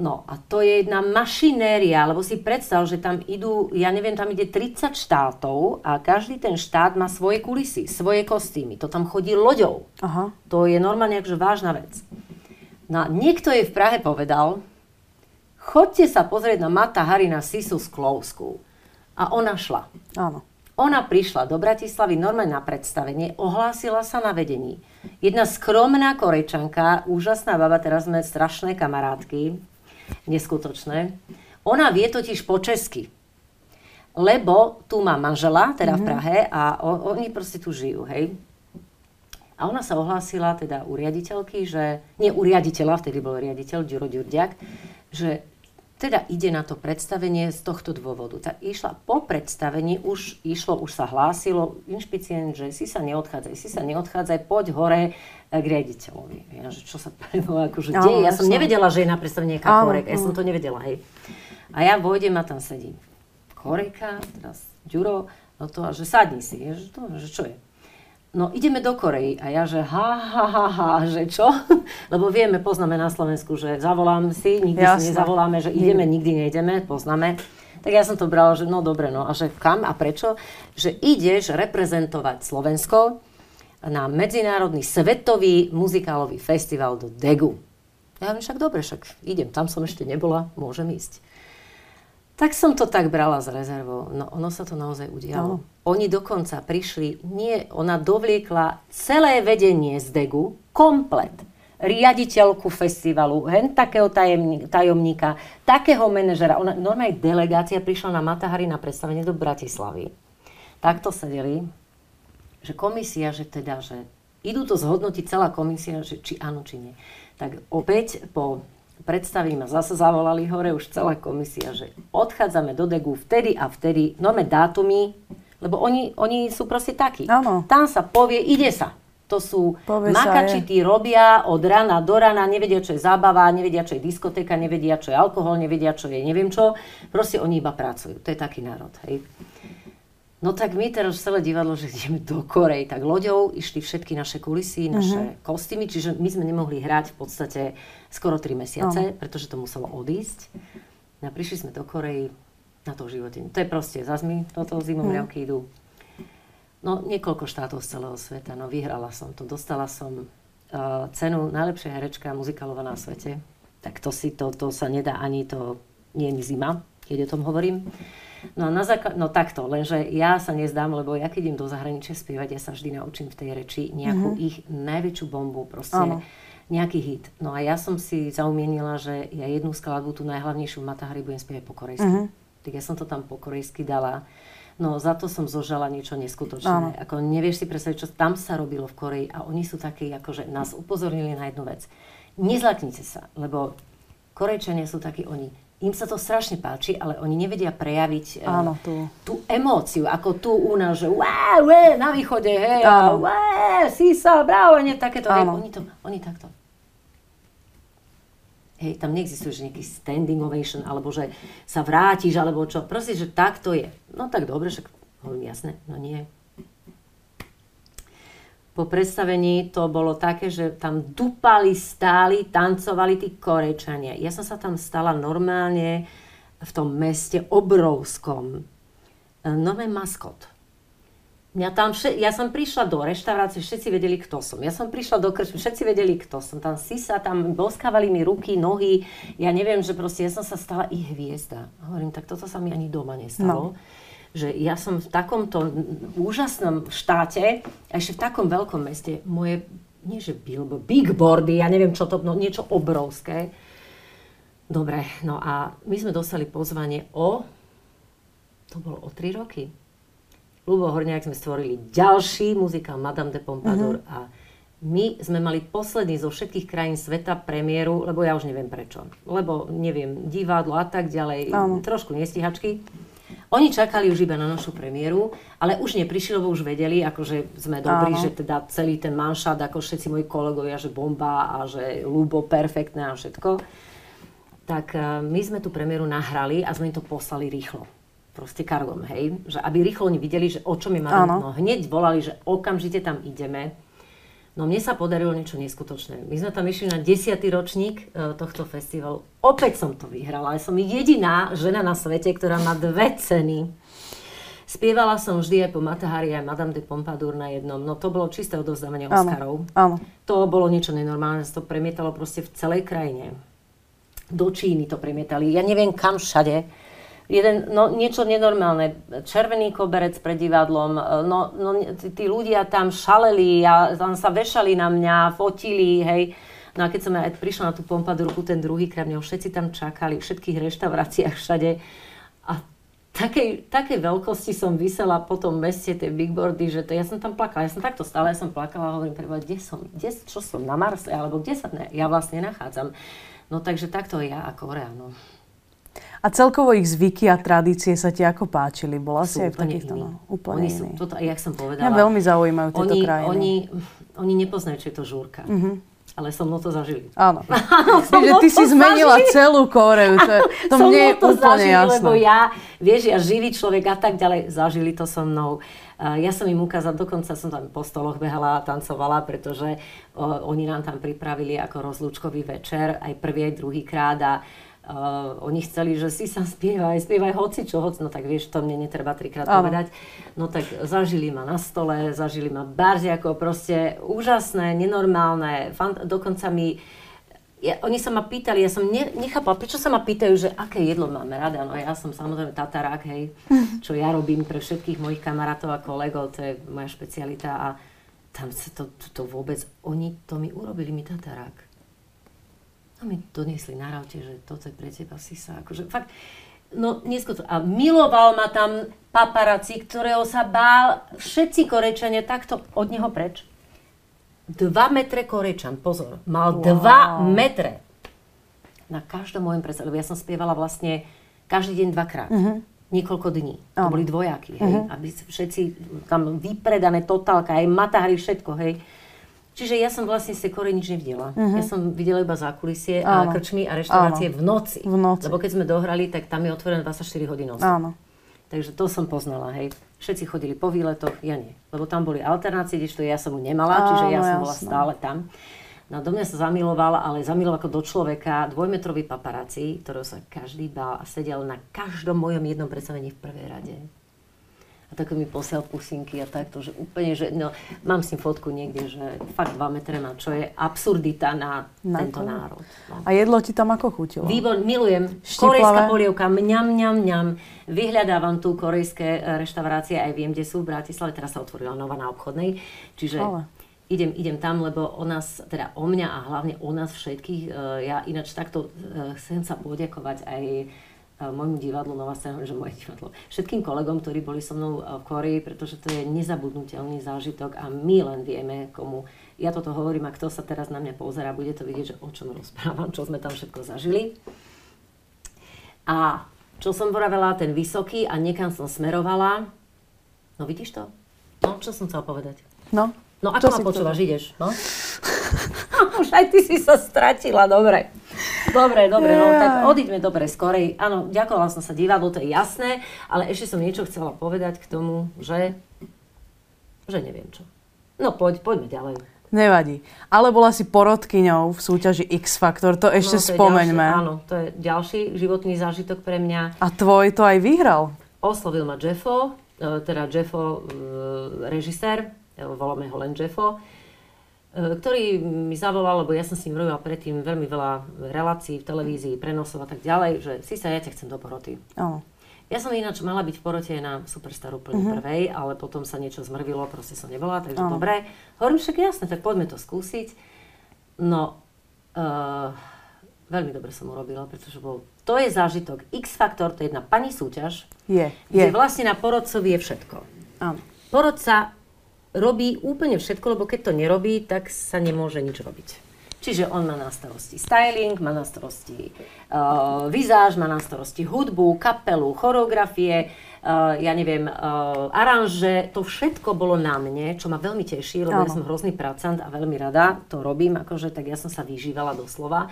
No a to je jedna mašinéria, lebo si predstav, že tam idú, ja neviem, tam ide 30 štátov a každý ten štát má svoje kulisy, svoje kostýmy. To tam chodí loďou. To je normálne akože vážna vec. No niekto jej v Prahe povedal, chodte sa pozrieť na Matahari na Sisu Sklovskú. A ona šla. Ona prišla do Bratislavy normálne na predstavenie, ohlásila sa na vedení. Jedna skromná Korejčanka, úžasná baba, teraz sme strašné kamarátky, neskutočné. Ona vie totiž po česky, lebo tu má manžela, teda v Prahe, a oni proste tu žijú, hej. A ona sa ohlásila teda u riaditeľky, že, nie u riaditeľa, vtedy bol riaditeľ, Ďuro Ďurďak, že teda ide na to predstavenie z tohto dôvodu. Tak išla po predstavení, už sa hlásilo, inšpicient, že si sa neodchádzaj, poď hore k riaditeľovi. Ja, že čo sa akože deje? Ja som nevedela, že je na predstavení nejaká Korejka. Ja som to nevedela, hej. A ja vojdem a tam sedím. Korejka, teraz Ďuro, no to, a že sadni si, je, že čo je? No ideme do Korei a ja, že že čo? Lebo vieme, poznáme na Slovensku, že zavolám si, nikdy si nezavoláme, že ideme, nikdy nejdeme, poznáme. Tak ja som to brala, že no dobre, no a že kam a prečo? Že ideš reprezentovať Slovensko na medzinárodný svetový muzikálový festival do Degu. Ja hovorím, však dobre, však idem, tam som ešte nebola, môžem ísť. Tak som to tak brala s rezervou. No ono sa to naozaj udialo. No. Oni dokonca prišli, ona dovliekla celé vedenie z Degu, komplet. Riaditeľku festivalu, hen takého tajomníka, takého manažera. Ona, normálne delegácia prišla na Matahari na predstavenie do Bratislavy. Takto sedeli, že komisia, že teda, že idú to zhodnotiť celá komisia, že či áno, či nie. Tak opäť po... predstavím a zase zavolali hore už celá komisia, že odchádzame do Degu vtedy a vtedy, norme dátumy, lebo oni sú proste takí. Ano. Tam sa povie, ide sa. To sú makačití, robia od rana do rana, nevedia, čo je zábava, nevedia, čo je diskotéka, nevedia, čo je alkohol, nevedia, čo je neviem čo. Proste oni iba pracujú. To je taký národ, hej. No tak my teraz celé divadlo, že ideme do Korei, tak loďou išli všetky naše kulisy, naše kostýmy, čiže my sme nemohli hrať v podstate skoro 3 mesiace, pretože to muselo odísť. A prišli sme do Korei na to živote. To je proste, zase my toto zimom riavky idú. No niekoľko štátov z celého sveta, no vyhrala som to, dostala som cenu najlepšia herečka muzikálová na svete. Tak to si, to sa nedá ani to, nie je zima, keď o tom hovorím. No, no takto, lenže ja sa nezdám, lebo ja keď idem do zahraničia spievať, ja sa vždy naučím v tej reči nejakú ich najväčšiu bombu, proste nejaký hit. No a ja som si zaumienila, že ja jednu skladbu, tú najhlavnejšiu v Matahari, budem spievať po korejsky. Tak ja som to tam po korejsky dala. No za to som zožala niečo neskutočné. Ako nevieš si predstaviť, čo tam sa robilo v Koreji a oni sú takí, akože nás upozornili na jednu vec. Nezlaknite sa, lebo Korejčania sú takí oni. Im sa to strašne páči, ale oni nevedia prejaviť tú emóciu, ako tu u nás, že na východe, hej, Sisa, bravo, nie, takéto, hej, oni takto. Hej, tam neexistuje, že nejaký standing ovation, alebo že sa vrátiš, alebo čo, proste, že takto je. No tak dobre, že hovorím, jasné, no nie. Po predstavení to bolo také, že tam dupali, stáli, tancovali tí Korejčania. Ja som sa tam stala normálne v tom meste obrovskom. Normálne maskot. Ja som prišla do reštaurácie, všetci vedeli, kto som. Ja som prišla do krčmy, všetci vedeli, kto som. Tam Sisa, tam boskávali mi ruky, nohy. Ja neviem, že proste ja som sa stala ich hviezda. Hovorím, tak toto sa mi ani doma nestalo. No. Že ja som v takomto úžasnom štáte, a ešte v takom veľkom meste, moje, nie že bigboardy, ja neviem čo to, no niečo obrovské. Dobre, no a my sme dostali pozvanie to bolo o 3 roky. Ľubo Horniak sme stvorili ďalší muzikál Madame de Pompadour a my sme mali posledný zo všetkých krajín sveta premiéru, lebo ja už neviem prečo. Lebo neviem, divadlo a tak ďalej, trošku nestihačky. Oni čakali už iba na našu premiéru, ale už neprišli, lebo už vedeli, akože sme dobrí, že teda celý ten manšát, ako všetci moji kolegovia, že bomba a že Ľubo, perfektné a všetko. Tak my sme tú premiéru nahrali a sme im to poslali rýchlo. Proste kargom, hej. Že aby rýchlo oni videli, že o čom je máme. No hneď volali, že okamžite tam ideme. No mne sa podarilo niečo neskutočné. My sme tam išli na 10. ročník tohto festivalu. Opäť som to vyhrala. Ja som jediná žena na svete, ktorá má 2 ceny. Spievala som vždy aj po Matahari, aj Madame de Pompadour na jednom. No to bolo čisté odovzdávanie Oscarov. Áno. To bolo niečo nenormálne. To premietalo proste v celej krajine. Do Číny to premietali. Ja neviem kam všade. niečo nenormálne. Červený koberec pred divadlom, tí ľudia tam šaleli a tam sa vešali na mňa, fotili, hej. No a keď som aj prišla na tú Pompadourku ten druhýkrát, mňa všetci tam čakali, v všetkých reštauráciách všade. A takej veľkosti som visela po tom meste, tie bigboardy, že to, ja som tam plakala, ja som plakala a hovorím preboha, čo som na Marse, alebo kde sa ja vlastne nachádzam. No takže takto ja a Kórea, no. A celkovo ich zvyky a tradície sa ti ako páčili? Bola si aj v takýchto? Úplne iní. Sú, toto, jak som povedala. Mňa veľmi zaujímajú tieto krajiny. Oni nepoznajú, čo je to žúrka. Uh-huh. Ale so mnou to zažili. Áno. Takže ty si zmenila celú Kóreu. To mne je úplne jasné. Lebo ja, vieš, ja živý človek a tak ďalej, zažili to so mnou. Ja som im ukázala, dokonca som tam po stoloch behala a tancovala, pretože oni nám tam pripravili ako rozlúčkový večer, aj prvý, aj druhýkrát a oni chceli, že si sa spievaj hocičo, no tak vieš, to mne netreba trikrát povedať. No tak zažili ma na stole, zažili ma barziako, proste úžasné, nenormálne, dokonca mi... Oni sa ma pýtali, ja som nechápala, prečo sa ma pýtajú, že aké jedlo máme rada. No ja som samozrejme tatarák, hej, čo ja robím pre všetkých mojich kamarátov a kolegov, to je moja špecialita a tam sa to vôbec, oni to mi urobili, mi tatarák. A mi doniesli na raute, že toto je pre teba, Sisa, akože fakt, no neskôr to. A miloval ma tam paparazzi, ktorého sa bál všetci Korečania, takto od neho preč. 2 metre Korečan, pozor, mal 2 metre. Na každom mojom predstave, lebo ja som spievala vlastne každý deň 2-krát, niekoľko dní. To boli dvojaky, hej, aby všetci tam vypredané, totálka, aj Matahari, všetko, hej. Čiže ja som vlastne z tej Kórey nič nevidela. Ja som videla iba zákulisie a krčmy a reštaurácie v noci. Lebo keď sme dohrali, tak tam je otvorené 24 hodín noci. Takže to som poznala, hej. Všetci chodili po výletoch, ja nie. Lebo tam boli alternácie, kdežto ja som ju nemala, čiže ja som bola stále tam. No do mňa sa zamilovala, ale zamilovala ako do človeka, 2-metrový paparazzi, ktorého sa každý bál a sedel na každom mojom jednom predstavení v prvej rade. A tak mi posiel pusinky a takto, že úplne, že no, mám s ním fotku niekde, že fakt 2 metre má, čo je absurdita na tento národ. No. A jedlo ti tam ako chutilo? Výbor, milujem. Korejská polievka, mňam, mňam, mňam. Vyhľadávam tu korejské reštaurácie, aj viem, kde sú v Bratislave. Teraz sa otvorila nová na Obchodnej, čiže idem tam, lebo o nás, teda o mňa a hlavne o nás všetkých, ja ináč takto chcem sa poďakovať aj môjmu divadlu, nová scéna, že moje divadlo. Všetkým kolegom, ktorí boli so mnou v Kórei, pretože to je nezabudnutelný zážitok a my len vieme, komu. Ja toto hovorím a kto sa teraz na mňa pozerá, bude to vidieť, že o čom rozprávam, čo sme tam všetko zažili. A čo som vravela, ten vysoký a niekam som smerovala. No vidíš to? No, čo som chcela povedať? No ako ma počúvaš, ideš? No? Už aj ty si sa stratila, dobre. Dobre, no tak odíďme dobre z Kórey. Áno, ďakovala som sa divadlu, to je jasné, ale ešte som niečo chcela povedať k tomu, že neviem čo. No poďme ďalej. Nevadí. Ale bola si porodkyňou v súťaži X Faktor, to ešte spomeňme. Áno, to je ďalší životný zážitok pre mňa. A tvoj to aj vyhral? Oslovil ma Jeffo, teda Jeffo, režisér, voláme ho len Jeffo, ktorý mi zavolal, lebo ja som s ním robila predtým veľmi veľa relácií v televízii, prenosov a tak ďalej, že Sisa, ja ťa chcem do poroty. Ja som ináč mala byť v porote na Superstaru úplne prvej, ale potom sa niečo zmrvilo, proste som nebola, takže dobre. Hovorím, však jasné, tak poďme to skúsiť. No, veľmi dobre som urobila, pretože to je zážitok. X Faktor, to je jedna pani súťaž, kde vlastne na porodcovi je všetko. Porodca robí úplne všetko, lebo keď to nerobí, tak sa nemôže nič robiť. Čiže on má na starosti styling, má na starosti vizáž, má na starosti hudbu, kapelu, choreografie, ja neviem, aranže. To všetko bolo na mne, čo ma veľmi teší, lebo ja som hrozný pracant a veľmi rada to robím, akože tak ja som sa vyžívala doslova.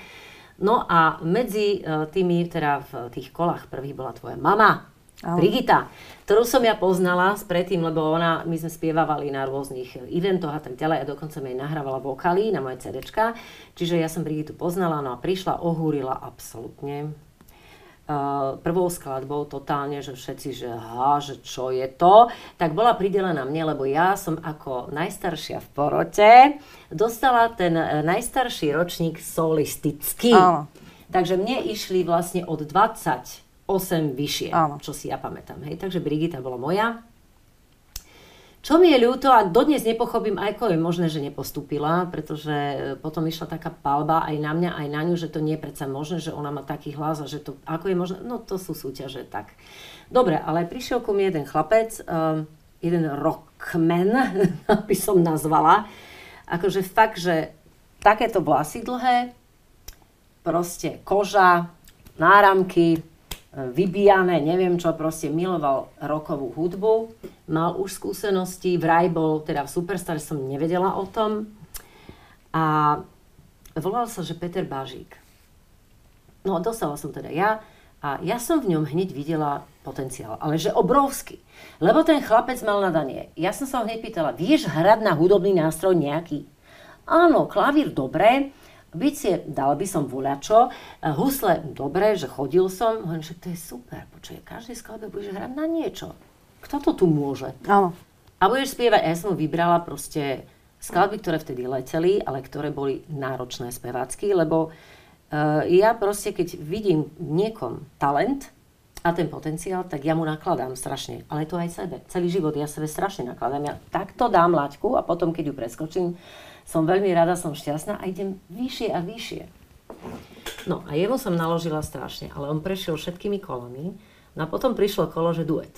No a medzi tými, teda v tých kolách prvých bola tvoja mama. Brigita, ktorú som ja poznala predtým, lebo my sme spievavali na rôznych eventoch a tak ďalej a dokonca mi aj nahrávala vokály na moje CDčka. Čiže ja som Brigitu poznala, no a prišla, ohúrila absolútne. Prvou skladbou totálne, že všetci, že že čo je to, tak bola pridelená mne, lebo ja som ako najstaršia v porote dostala ten najstarší ročník solistický. Takže mne išli vlastne od 20 8 vyššie, áno, čo si ja pamätám. Hej. Takže Brigita bola moja. Čo mi je ľúto a dodnes nepochopím, ako je možné, že nepostúpila, pretože potom išla taká palba aj na mňa, aj na ňu, že to nie je predsa možné, že ona má taký hlas a že to, ako je možné, no to sú súťaže, tak. Dobre, ale prišiel ku mne jeden chlapec, jeden rockman, by som nazvala, akože fakt, že takéto vlasy dlhé, proste koža, náramky, vybijané, neviem čo, proste miloval rockovú hudbu, mal už skúsenosti, vraj bol, teda v Superstar som nevedela o tom a volal sa, že Peter Bažík. No dostala som teda ja a ja som v ňom hneď videla potenciál, ale že obrovský, lebo ten chlapec mal nadanie. Ja som sa ho hneď pýtala, vieš hrať na hudobný nástroj nejaký? Áno, klavír dobre, bicie dal by som voľačo, husle dobre, že chodil som, hovorím, že to je super, počuje, každý skladbe budeš hrať na niečo. Kto to tu môže? Áno. A budeš spievať, ja som vybrala proste skladby, ktoré vtedy leteli, ale ktoré boli náročné spevácky, lebo ja proste, keď vidím niekom talent a ten potenciál, tak ja mu nakladám strašne, ale to aj sebe, celý život ja sebe strašne nakladám, ja takto dám laťku a potom, keď ju preskočím, som veľmi rada, som šťastná a idem vyššie a vyššie. No a jemu som naložila strašne, ale on prešiel všetkými kolami. No a potom prišlo kolo, že duet.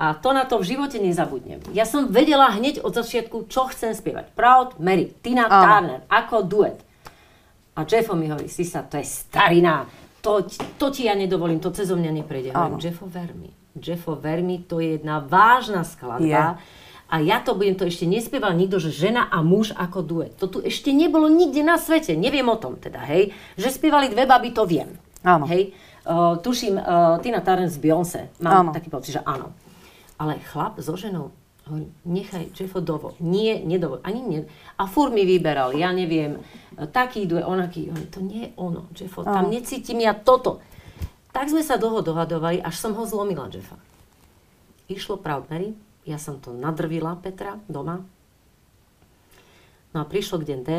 A to na to v živote nezabudnem. Ja som vedela hneď od začiatku, čo chcem spievať. Proud Mary, Tina Turner, ako duet. A Jeffo mi hovorí, Sisa, to je starina, to ti ja nedovolím, to cezo mňa neprejde. Hovorím, Jeffo, ver mi, to je jedna vážna skladba. Yeah. A ja to budem, to ešte nespieval nikto, že žena a muž ako duet. To tu ešte nebolo nikde na svete, neviem o tom teda, hej. Že spievali dve baby, to viem. Áno. Hej, tuším, Tina Turner z Beyoncé, mám áno, taký pocit, že áno. Ale chlap so ženou, hovorím, nechaj Jeffo dovol, nie, nedovol, ani nie. A furt mi vyberal, ja neviem, taký duet, onaký, hovorím, to nie je ono, Jeffo, tam necítim ja toto. Tak sme sa dlho dohadovali, až som ho zlomila, Jeffa. Išlo Proud Mary. Ja som to nadrvila Petra doma. No a prišlo k deň D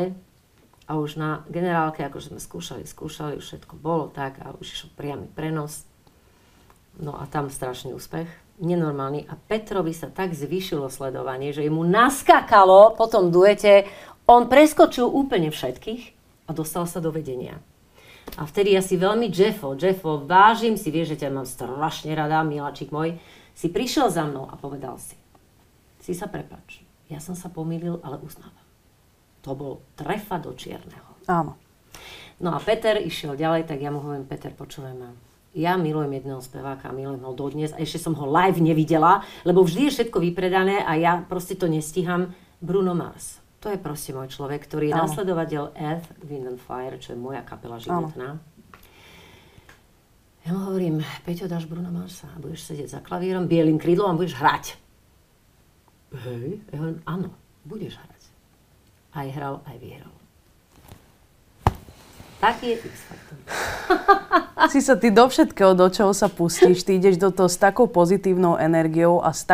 a už na generálke, akože sme skúšali, už všetko bolo tak a už išiel priamy prenos. No a tam strašný úspech, nenormálny. A Petrovi sa tak zvýšilo sledovanie, že mu naskakalo po tom duete. On preskočil úplne všetkých a dostal sa do vedenia. A vtedy ja si veľmi Jeffo, vážim si, vieš, že ťa mám strašne rada, miláčik môj, si prišiel za mnou a povedal si sa prepáč, ja som sa pomýlil, ale uznávam. To bol trefa do čierneho. Áno. No a Peter išiel ďalej, tak ja mu hovorím, Peter, počúvaj ma. Ja milujem jedného speváka, milujem ho dodnes a ešte som ho live nevidela, lebo vždy je všetko vypredané a ja proste to nestíham. Bruno Mars, to je proste môj človek, ktorý je áno, nasledovateľ Earth, Wind and Fire, čo je moja kapela životná. Áno. Ja mu hovorím, Peťo, dáš Bruna Marsa a budeš sedieť za klavírom, bielým krídlom a budeš hrať. Hej. Ja hovorím, áno, budeš hrať. Aj hral, aj vyhral. Taký je X Faktor. Sisa, ty do všetkého, do čoho sa pustíš, ty ideš do toho s takou pozitívnou energiou a s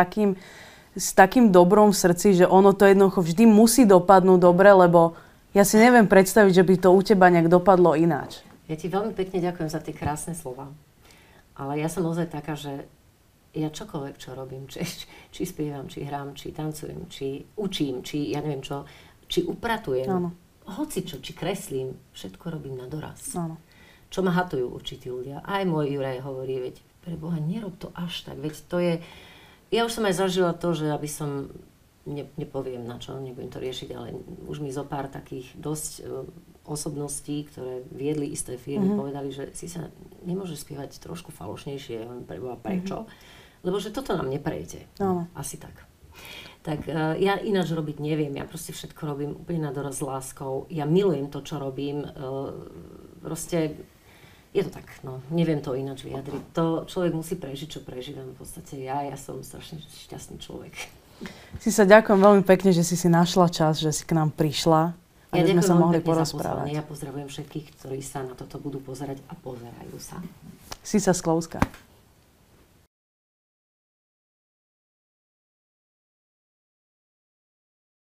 takým dobrom v srdci, že ono to jednoducho vždy musí dopadnúť dobre, lebo ja si neviem predstaviť, že by to u teba nejak dopadlo ináč. Ja ti veľmi pekne ďakujem za tie krásne slova, ale ja som naozaj taká, že ja čokoľvek, čo robím, či spievam, či hrám, či tancujem, či učím, či ja neviem čo, či upratujem, áno, hocičo, či kreslím, všetko robím na doraz. Áno. Čo ma hatujú určití ľudia. Aj môj Juraj hovorí, veď preboha, nerob to až tak, veď to je... Ja už som aj zažila to, že aby som... Nepoviem na čo, nebudem to riešiť, ale už mi zo pár takých dosť osobností, ktoré viedli isté firmy, povedali, že si sa nemôžeš spievať trošku falošnejšie, prečo? Lebo že toto nám neprejde. No. Asi tak. Tak ja ináč robiť neviem, ja proste všetko robím úplne na doraz s láskou, ja milujem to, čo robím, proste je to tak, no, neviem to ináč vyjadriť. To človek musí prežiť, čo prežívam v podstate ja som strašne šťastný človek. Sisa, ďakujem veľmi pekne, že si si našla čas, že si k nám prišla a ja že sme sa mohli porozprávať. Ja pozdravujem všetkých, ktorí sa na toto budú pozerať a pozerajú sa. Sisa Sklovská.